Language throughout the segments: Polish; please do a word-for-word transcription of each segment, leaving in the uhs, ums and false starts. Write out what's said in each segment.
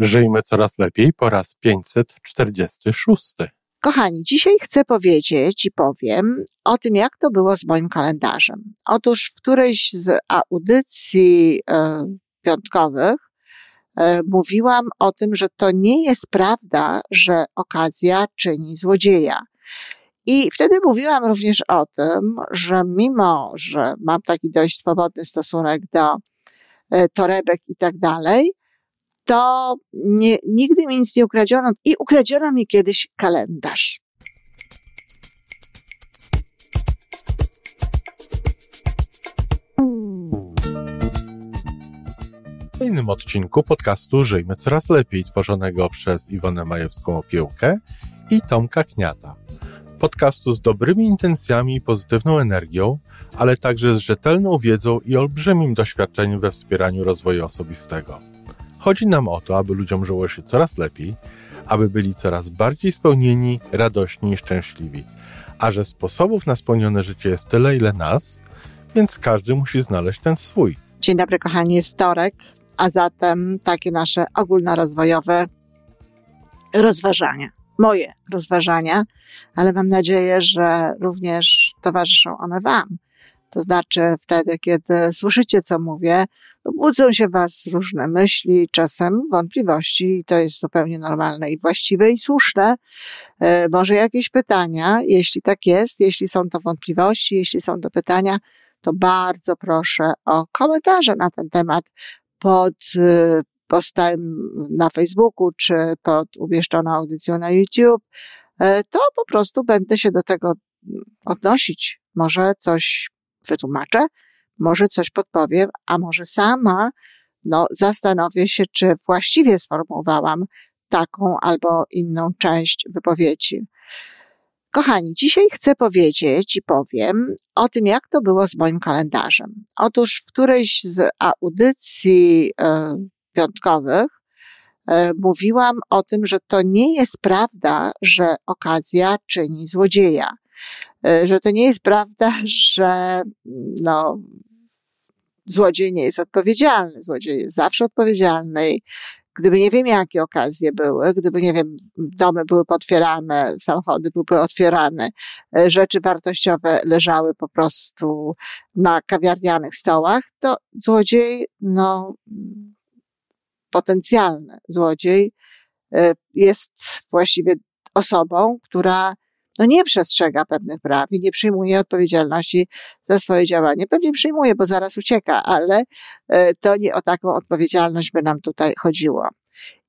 Żyjmy coraz lepiej po raz pięćset czterdziesty szósty. Kochani, dzisiaj chcę powiedzieć i powiem o tym, jak to było z moim kalendarzem. Otóż w którejś z audycji e, piątkowych e, mówiłam o tym, że to nie jest prawda, że okazja czyni złodzieja. I wtedy mówiłam również o tym, że mimo, że mam taki dość swobodny stosunek do e, torebek i tak dalej, to nie, nigdy mi nic nie ukradziono i ukradziono mi kiedyś kalendarz. W kolejnym odcinku podcastu Żyjmy Coraz Lepiej, tworzonego przez Iwonę Majewską-Opiełkę i Tomka Kniata. Podcastu z dobrymi intencjami i pozytywną energią, ale także z rzetelną wiedzą i olbrzymim doświadczeniem we wspieraniu rozwoju osobistego. Chodzi nam o to, aby ludziom żyło się coraz lepiej, aby byli coraz bardziej spełnieni, radośni i szczęśliwi. A że sposobów na spełnione życie jest tyle, ile nas, więc każdy musi znaleźć ten swój. Dzień dobry, kochani, jest wtorek, a zatem takie nasze ogólnorozwojowe rozważania. Moje rozważania, ale mam nadzieję, że również towarzyszą one Wam. To znaczy wtedy, kiedy słyszycie, co mówię, budzą się was różne myśli, czasem wątpliwości i to jest zupełnie normalne i właściwe i słuszne. Może jakieś pytania, jeśli tak jest, jeśli są to wątpliwości, jeśli są to pytania, to bardzo proszę o komentarze na ten temat pod postem na Facebooku czy pod umieszczoną audycją na YouTube. To po prostu będę się do tego odnosić. Może coś wytłumaczę, może coś podpowiem, a może sama no, zastanowię się, czy właściwie sformułowałam taką albo inną część wypowiedzi. Kochani, dzisiaj chcę powiedzieć i powiem o tym, jak to było z moim kalendarzem. Otóż w którejś z audycji e, piątkowych e, mówiłam o tym, że to nie jest prawda, że okazja czyni złodzieja. Że to nie jest prawda, że no, złodziej nie jest odpowiedzialny. Złodziej jest zawsze odpowiedzialny. Gdyby nie wiem, jakie okazje były, gdyby, nie wiem, domy były potwierane, samochody były otwierane, rzeczy wartościowe leżały po prostu na kawiarnianych stołach, to złodziej, no, potencjalny złodziej jest właściwie osobą, która no nie przestrzega pewnych praw i nie przyjmuje odpowiedzialności za swoje działanie. Pewnie przyjmuje, bo zaraz ucieka, ale to nie o taką odpowiedzialność by nam tutaj chodziło.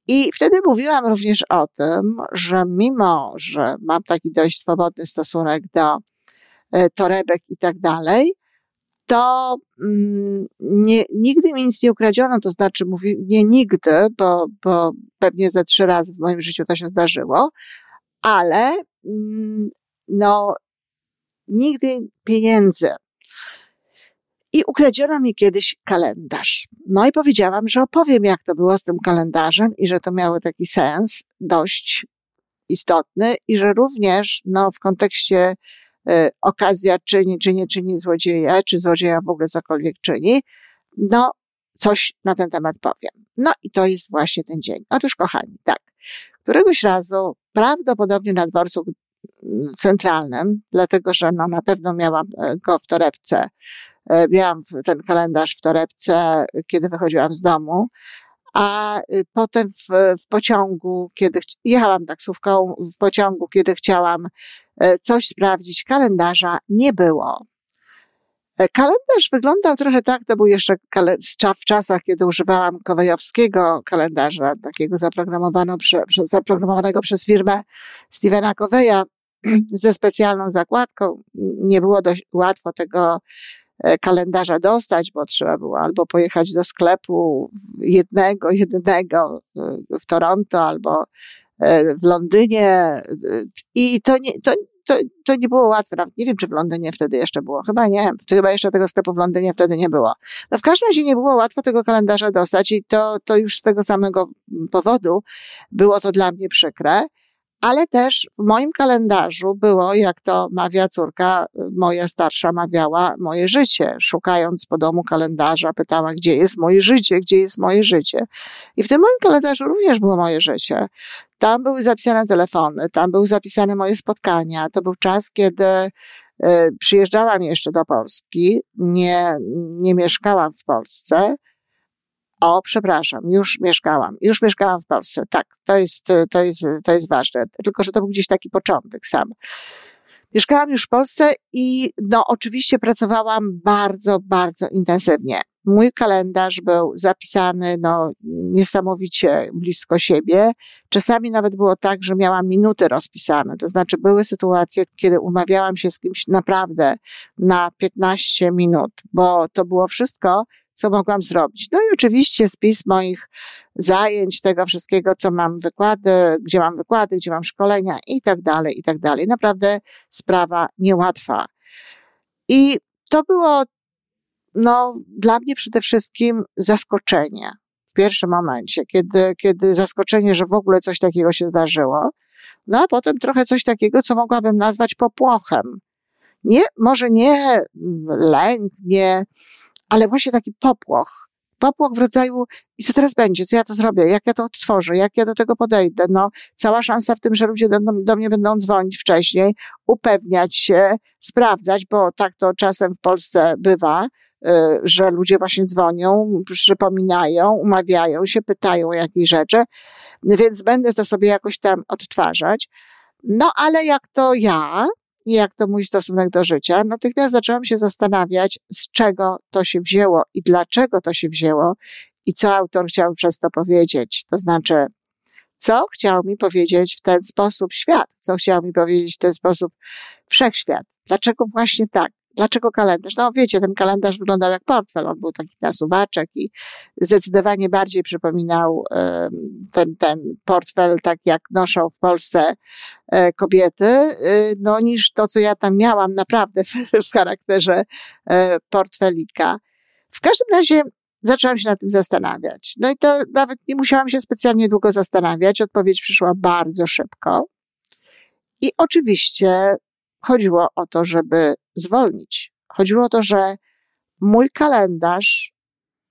I wtedy mówiłam również o tym, że mimo, że mam taki dość swobodny stosunek do torebek i tak dalej, to nie, nigdy mi nic nie ukradziono, to znaczy mówię, nie nigdy, bo, bo pewnie ze trzy razy w moim życiu to się zdarzyło, ale no, nigdy pieniędzy. I ukradziono mi kiedyś kalendarz. No i powiedziałam, że opowiem, jak to było z tym kalendarzem i że to miało taki sens dość istotny i że również no, w kontekście y, okazja czyni, czy nie czyni złodzieja, czy złodzieja w ogóle cokolwiek czyni, no coś na ten temat powiem. No i to jest właśnie ten dzień. Otóż, kochani, tak, któregoś razu prawdopodobnie na dworcu centralnym, dlatego że no, na pewno miałam go w torebce, miałam ten kalendarz w torebce, kiedy wychodziłam z domu, a potem w, w pociągu, kiedy jechałam taksówką, w pociągu, kiedy chciałam coś sprawdzić, kalendarza nie było. Kalendarz wyglądał trochę tak, to był jeszcze w czasach, kiedy używałam kowejowskiego kalendarza, takiego zaprogramowanego, zaprogramowanego przez firmę Stevena Koweja ze specjalną zakładką. Nie było dość łatwo tego kalendarza dostać, bo trzeba było albo pojechać do sklepu jednego, jedynego w Toronto, albo w Londynie i to nie... To, To, to nie było łatwe, nawet nie wiem, czy w Londynie wtedy jeszcze było, chyba nie, chyba jeszcze tego sklepu w Londynie wtedy nie było. No w każdym razie nie było łatwo tego kalendarza dostać i to, to już z tego samego powodu było to dla mnie przykre, Ale też w moim kalendarzu było, jak to mawia córka, moja starsza mawiała, moje życie. Szukając po domu kalendarza, pytała, gdzie jest moje życie, gdzie jest moje życie. I w tym moim kalendarzu również było moje życie. Tam były zapisane telefony, tam były zapisane moje spotkania. To był czas, kiedy przyjeżdżałam jeszcze do Polski, nie, nie mieszkałam w Polsce. O, przepraszam, już mieszkałam, już mieszkałam w Polsce. Tak, to jest, to jest, to jest ważne. Tylko, że to był gdzieś taki początek sam. Mieszkałam już w Polsce i no oczywiście pracowałam bardzo, bardzo intensywnie. Mój kalendarz był zapisany no niesamowicie blisko siebie. Czasami nawet było tak, że miałam minuty rozpisane. To znaczy były sytuacje, kiedy umawiałam się z kimś naprawdę na piętnaście minut, bo to było wszystko, co mogłam zrobić. No i oczywiście spis moich zajęć, tego wszystkiego, co mam wykłady, gdzie mam wykłady, gdzie mam szkolenia i tak dalej, i tak dalej. Naprawdę sprawa niełatwa. I to było no, dla mnie przede wszystkim zaskoczenie w pierwszym momencie, kiedy, kiedy zaskoczenie, że w ogóle coś takiego się zdarzyło, no a potem trochę coś takiego, co mogłabym nazwać popłochem. Nie, może nie lęk, nie... Ale właśnie taki popłoch. Popłoch w rodzaju, i co teraz będzie? Co ja to zrobię? Jak ja to odtworzę? Jak ja do tego podejdę? No, cała szansa w tym, że ludzie do, do mnie będą dzwonić wcześniej, upewniać się, sprawdzać, bo tak to czasem w Polsce bywa, y, że ludzie właśnie dzwonią, przypominają, umawiają się, pytają o jakieś rzeczy, więc będę to sobie jakoś tam odtwarzać. No, ale jak to ja... I jak to mój stosunek do życia, natychmiast zaczęłam się zastanawiać, z czego to się wzięło i dlaczego to się wzięło i co autor chciał przez to powiedzieć. To znaczy, co chciał mi powiedzieć w ten sposób świat, co chciał mi powiedzieć w ten sposób wszechświat. Dlaczego właśnie tak? Dlaczego kalendarz? No wiecie, ten kalendarz wyglądał jak portfel, on był taki nasuwaczek i zdecydowanie bardziej przypominał ten, ten portfel, tak jak noszą w Polsce kobiety, no niż to, co ja tam miałam naprawdę w, w charakterze portfelika. W każdym razie zaczęłam się nad tym zastanawiać. No i to nawet nie musiałam się specjalnie długo zastanawiać, odpowiedź przyszła bardzo szybko i oczywiście chodziło o to, żeby zwolnić. Chodziło o to, że mój kalendarz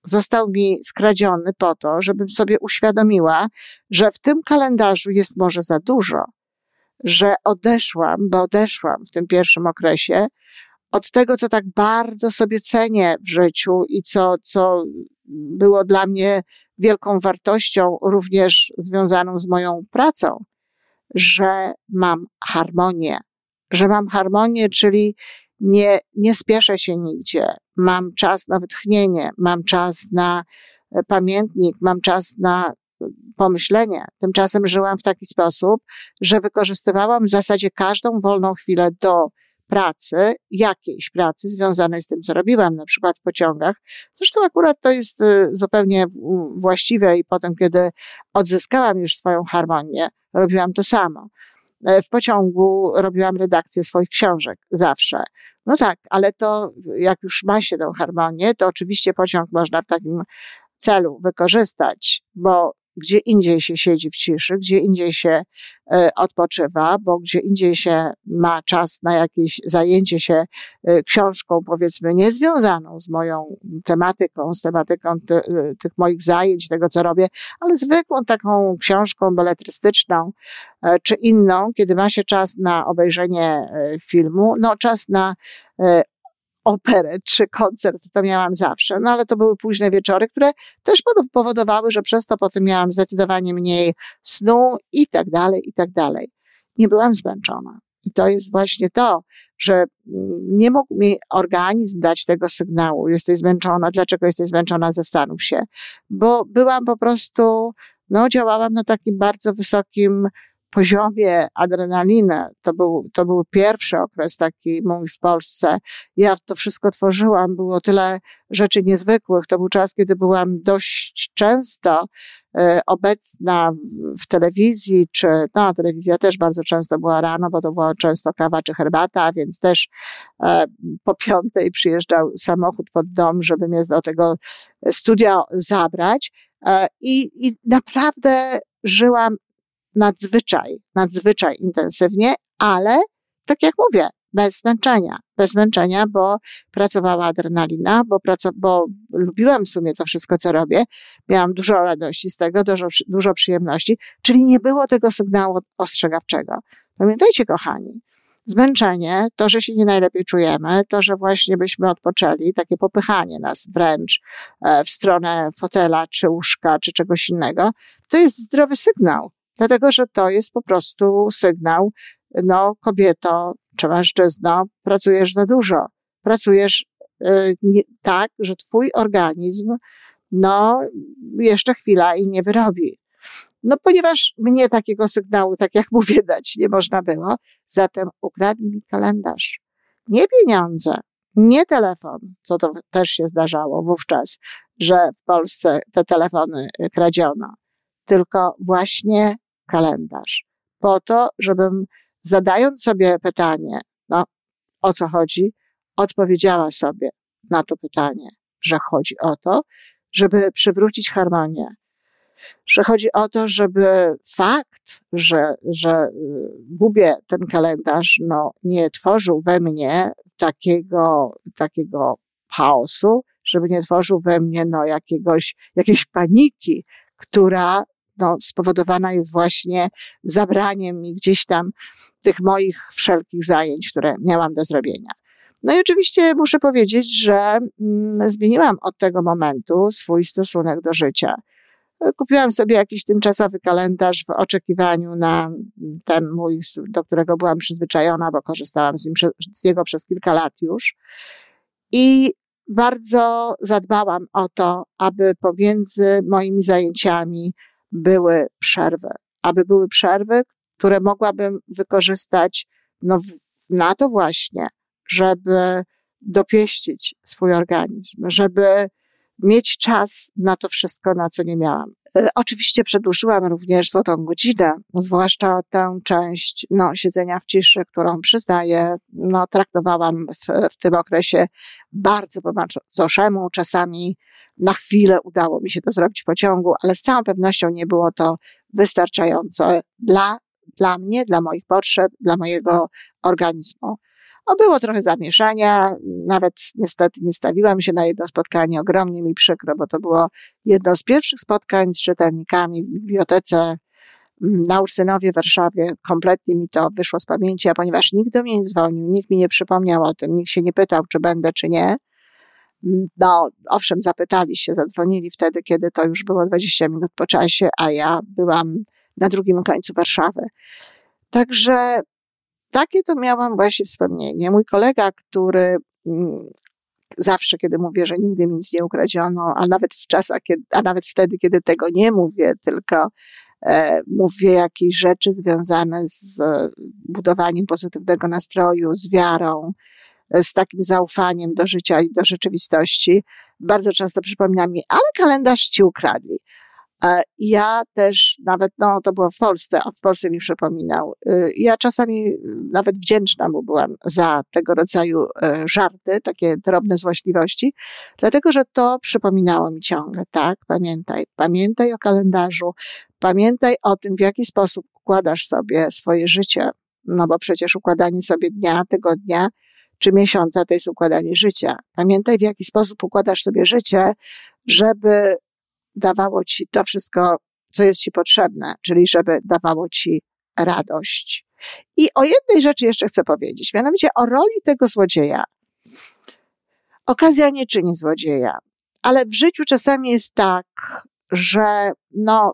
został mi skradziony po to, żebym sobie uświadomiła, że w tym kalendarzu jest może za dużo, że odeszłam, bo odeszłam w tym pierwszym okresie od tego, co tak bardzo sobie cenię w życiu i co, co było dla mnie wielką wartością, również związaną z moją pracą, że mam harmonię. Że mam harmonię, czyli nie, nie spieszę się nigdzie. Mam czas na wytchnienie, mam czas na pamiętnik, mam czas na pomyślenie. Tymczasem żyłam w taki sposób, że wykorzystywałam w zasadzie każdą wolną chwilę do pracy, jakiejś pracy związanej z tym, co robiłam, na przykład w pociągach. Zresztą akurat to jest zupełnie właściwe i potem, kiedy odzyskałam już swoją harmonię, robiłam to samo. W pociągu robiłam redakcję swoich książek zawsze. No tak, ale to jak już ma się tą harmonię, to oczywiście pociąg można w takim celu wykorzystać, bo gdzie indziej się siedzi w ciszy, gdzie indziej się y, odpoczywa, bo gdzie indziej się ma czas na jakieś zajęcie się y, książką, powiedzmy, niezwiązaną z moją tematyką, z tematyką ty, y, tych moich zajęć, tego co robię, ale zwykłą taką książką beletrystyczną y, czy inną, kiedy ma się czas na obejrzenie y, filmu, no czas na y, operę czy koncert, to miałam zawsze. No ale to były późne wieczory, które też powodowały, że przez to potem miałam zdecydowanie mniej snu i tak dalej, i tak dalej. Nie byłam zmęczona. I to jest właśnie to, że nie mógł mi organizm dać tego sygnału. Jesteś zmęczona, dlaczego jesteś zmęczona? Zastanów się. Bo byłam po prostu, no działałam na takim bardzo wysokim poziomie adrenaliny. To był, to był pierwszy okres taki mój w Polsce. Ja to wszystko tworzyłam, było tyle rzeczy niezwykłych. To był czas, kiedy byłam dość często e, obecna w telewizji, czy no telewizja też bardzo często była rano, bo to była często kawa czy herbata, więc też e, po piątej przyjeżdżał samochód pod dom, żeby mnie do tego studia zabrać. E, i, i naprawdę żyłam nadzwyczaj, nadzwyczaj intensywnie, ale tak jak mówię, bez zmęczenia, bez zmęczenia, bo pracowała adrenalina, bo, praca, bo lubiłam w sumie to wszystko, co robię, miałam dużo radości z tego, dużo, dużo przyjemności, czyli nie było tego sygnału ostrzegawczego. Pamiętajcie, kochani, zmęczenie, to, że się nie najlepiej czujemy, to, że właśnie byśmy odpoczęli, takie popychanie nas wręcz w stronę fotela, czy łóżka, czy czegoś innego, to jest zdrowy sygnał, dlatego, że to jest po prostu sygnał, no kobieto, czy mężczyzno, pracujesz za dużo, pracujesz yy, nie, tak, że twój organizm no jeszcze chwila i nie wyrobi. No ponieważ mnie takiego sygnału, tak jak mówię, dać nie można było, zatem ukradnij mi kalendarz. Nie pieniądze, nie telefon, co to też się zdarzało wówczas, że w Polsce te telefony kradziono, tylko właśnie kalendarz. Po to, żebym zadając sobie pytanie, no o co chodzi, odpowiedziała sobie na to pytanie, że chodzi o to, żeby przywrócić harmonię. Że chodzi o to, żeby fakt, że, że gubię ten kalendarz, no, nie tworzył we mnie takiego, takiego chaosu, żeby nie tworzył we mnie no, jakiegoś, jakiejś paniki, która no, spowodowana jest właśnie zabraniem mi gdzieś tam tych moich wszelkich zajęć, które miałam do zrobienia. No i oczywiście muszę powiedzieć, że mm, zmieniłam od tego momentu swój stosunek do życia. Kupiłam sobie jakiś tymczasowy kalendarz w oczekiwaniu na ten mój, do którego byłam przyzwyczajona, bo korzystałam z, nim, z niego przez kilka lat już. I bardzo zadbałam o to, aby pomiędzy moimi zajęciami były przerwy. Aby były przerwy, które mogłabym wykorzystać no, na to właśnie, żeby dopieścić swój organizm, żeby mieć czas na to wszystko, na co nie miałam. Oczywiście przedłużyłam również złotą godzinę, zwłaszcza tę część no, siedzenia w ciszy, którą przyznaję, no, traktowałam w, w tym okresie bardzo po macoszemu. Czasami na chwilę udało mi się to zrobić w pociągu, ale z całą pewnością nie było to wystarczające dla, dla mnie, dla moich potrzeb, dla mojego organizmu. No, było trochę zamieszania, nawet niestety nie stawiłam się na jedno spotkanie, ogromnie mi przykro, bo to było jedno z pierwszych spotkań z czytelnikami w bibliotece na Ursynowie w Warszawie. Kompletnie mi to wyszło z pamięci, a ponieważ nikt do mnie nie dzwonił, nikt mi nie przypomniał o tym, nikt się nie pytał, czy będę, czy nie. No, owszem, zapytali się, zadzwonili wtedy, kiedy to już było dwadzieścia minut po czasie, a ja byłam na drugim końcu Warszawy. Także takie to miałam właśnie wspomnienie. Mój kolega, który m, zawsze, kiedy mówię, że nigdy mi nic nie ukradziono, a nawet w czasach, a nawet wtedy, kiedy tego nie mówię, tylko e, mówię jakieś rzeczy związane z e, budowaniem pozytywnego nastroju, z wiarą, e, z takim zaufaniem do życia i do rzeczywistości, bardzo często przypomina mi, ale kalendarz ci ukradli. Ja też nawet, no to było w Polsce, a w Polsce mi przypominał. Ja czasami nawet wdzięczna mu byłam za tego rodzaju żarty, takie drobne złośliwości, dlatego że to przypominało mi ciągle, tak, pamiętaj, pamiętaj o kalendarzu, pamiętaj o tym, w jaki sposób układasz sobie swoje życie, no bo przecież układanie sobie dnia, tygodnia czy miesiąca to jest układanie życia. Pamiętaj, w jaki sposób układasz sobie życie, żeby dawało ci to wszystko, co jest ci potrzebne, czyli żeby dawało ci radość. I o jednej rzeczy jeszcze chcę powiedzieć, mianowicie o roli tego złodzieja. Okazja nie czyni złodzieja, ale w życiu czasami jest tak, że no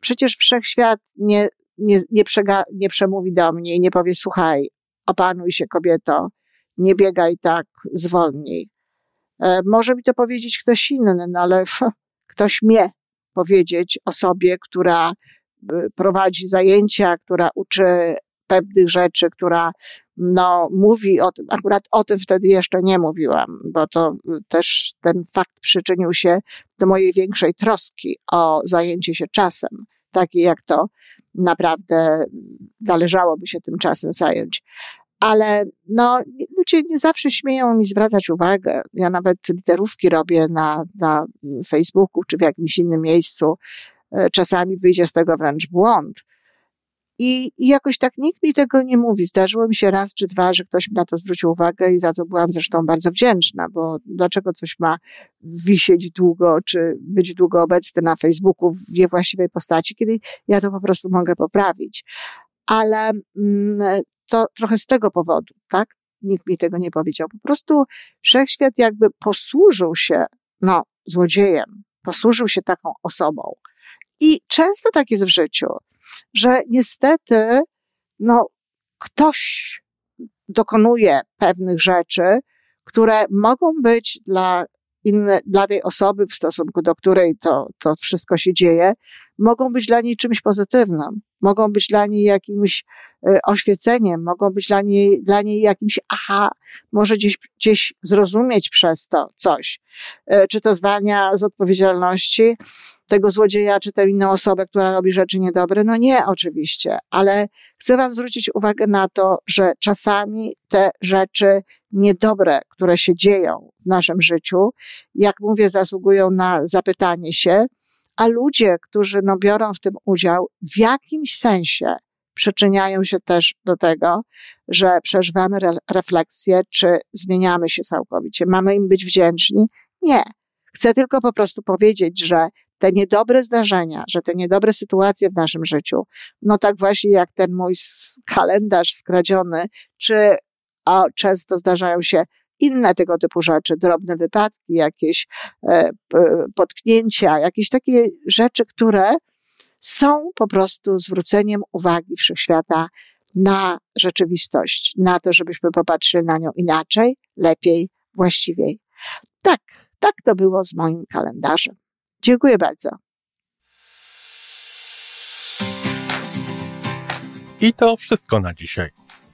przecież wszechświat nie, nie, nie, przega, nie przemówi do mnie i nie powie, słuchaj, opanuj się kobieto, nie biegaj tak, zwolnij. E, może mi to powiedzieć ktoś inny, no ale ktoś mnie powiedzieć o sobie, która prowadzi zajęcia, która uczy pewnych rzeczy, która no, mówi o tym. Akurat o tym wtedy jeszcze nie mówiłam, bo to też ten fakt przyczynił się do mojej większej troski o zajęcie się czasem, takie jak to naprawdę należałoby się tym czasem zająć. Ale no, ludzie nie zawsze śmieją mi zwracać uwagę. Ja nawet literówki robię na, na Facebooku czy w jakimś innym miejscu. Czasami wyjdzie z tego wręcz błąd. I, I jakoś tak nikt mi tego nie mówi. Zdarzyło mi się raz czy dwa, że ktoś mi na to zwrócił uwagę i za co byłam zresztą bardzo wdzięczna, bo dlaczego coś ma wisieć długo, czy być długo obecny na Facebooku w niewłaściwej postaci, kiedy ja to po prostu mogę poprawić. Ale mm, to trochę z tego powodu, tak? Nikt mi tego nie powiedział. Po prostu wszechświat jakby posłużył się, no, złodziejem, posłużył się taką osobą. I często tak jest w życiu, że niestety, no, ktoś dokonuje pewnych rzeczy, które mogą być dla inne, dla tej osoby, w stosunku do której to, to wszystko się dzieje, mogą być dla niej czymś pozytywnym, mogą być dla niej jakimś y, oświeceniem, mogą być dla niej, dla niej jakimś aha, może gdzieś, gdzieś zrozumieć przez to coś. Y, czy to zwalnia z odpowiedzialności tego złodzieja, czy tę inną osobę, która robi rzeczy niedobre? No nie, oczywiście, ale chcę wam zwrócić uwagę na to, że czasami te rzeczy niedobre, które się dzieją w naszym życiu, jak mówię, zasługują na zapytanie się, a ludzie, którzy no, biorą w tym udział, w jakimś sensie przyczyniają się też do tego, że przeżywamy re- refleksję, czy zmieniamy się całkowicie. Mamy im być wdzięczni? Nie. Chcę tylko po prostu powiedzieć, że te niedobre zdarzenia, że te niedobre sytuacje w naszym życiu, no tak właśnie jak ten mój kalendarz skradziony, czy o, często zdarzają się inne tego typu rzeczy, drobne wypadki, jakieś e, potknięcia, jakieś takie rzeczy, które są po prostu zwróceniem uwagi wszechświata na rzeczywistość, na to, żebyśmy popatrzyli na nią inaczej, lepiej, właściwiej. Tak, tak to było z moim kalendarzem. Dziękuję bardzo. I to wszystko na dzisiaj.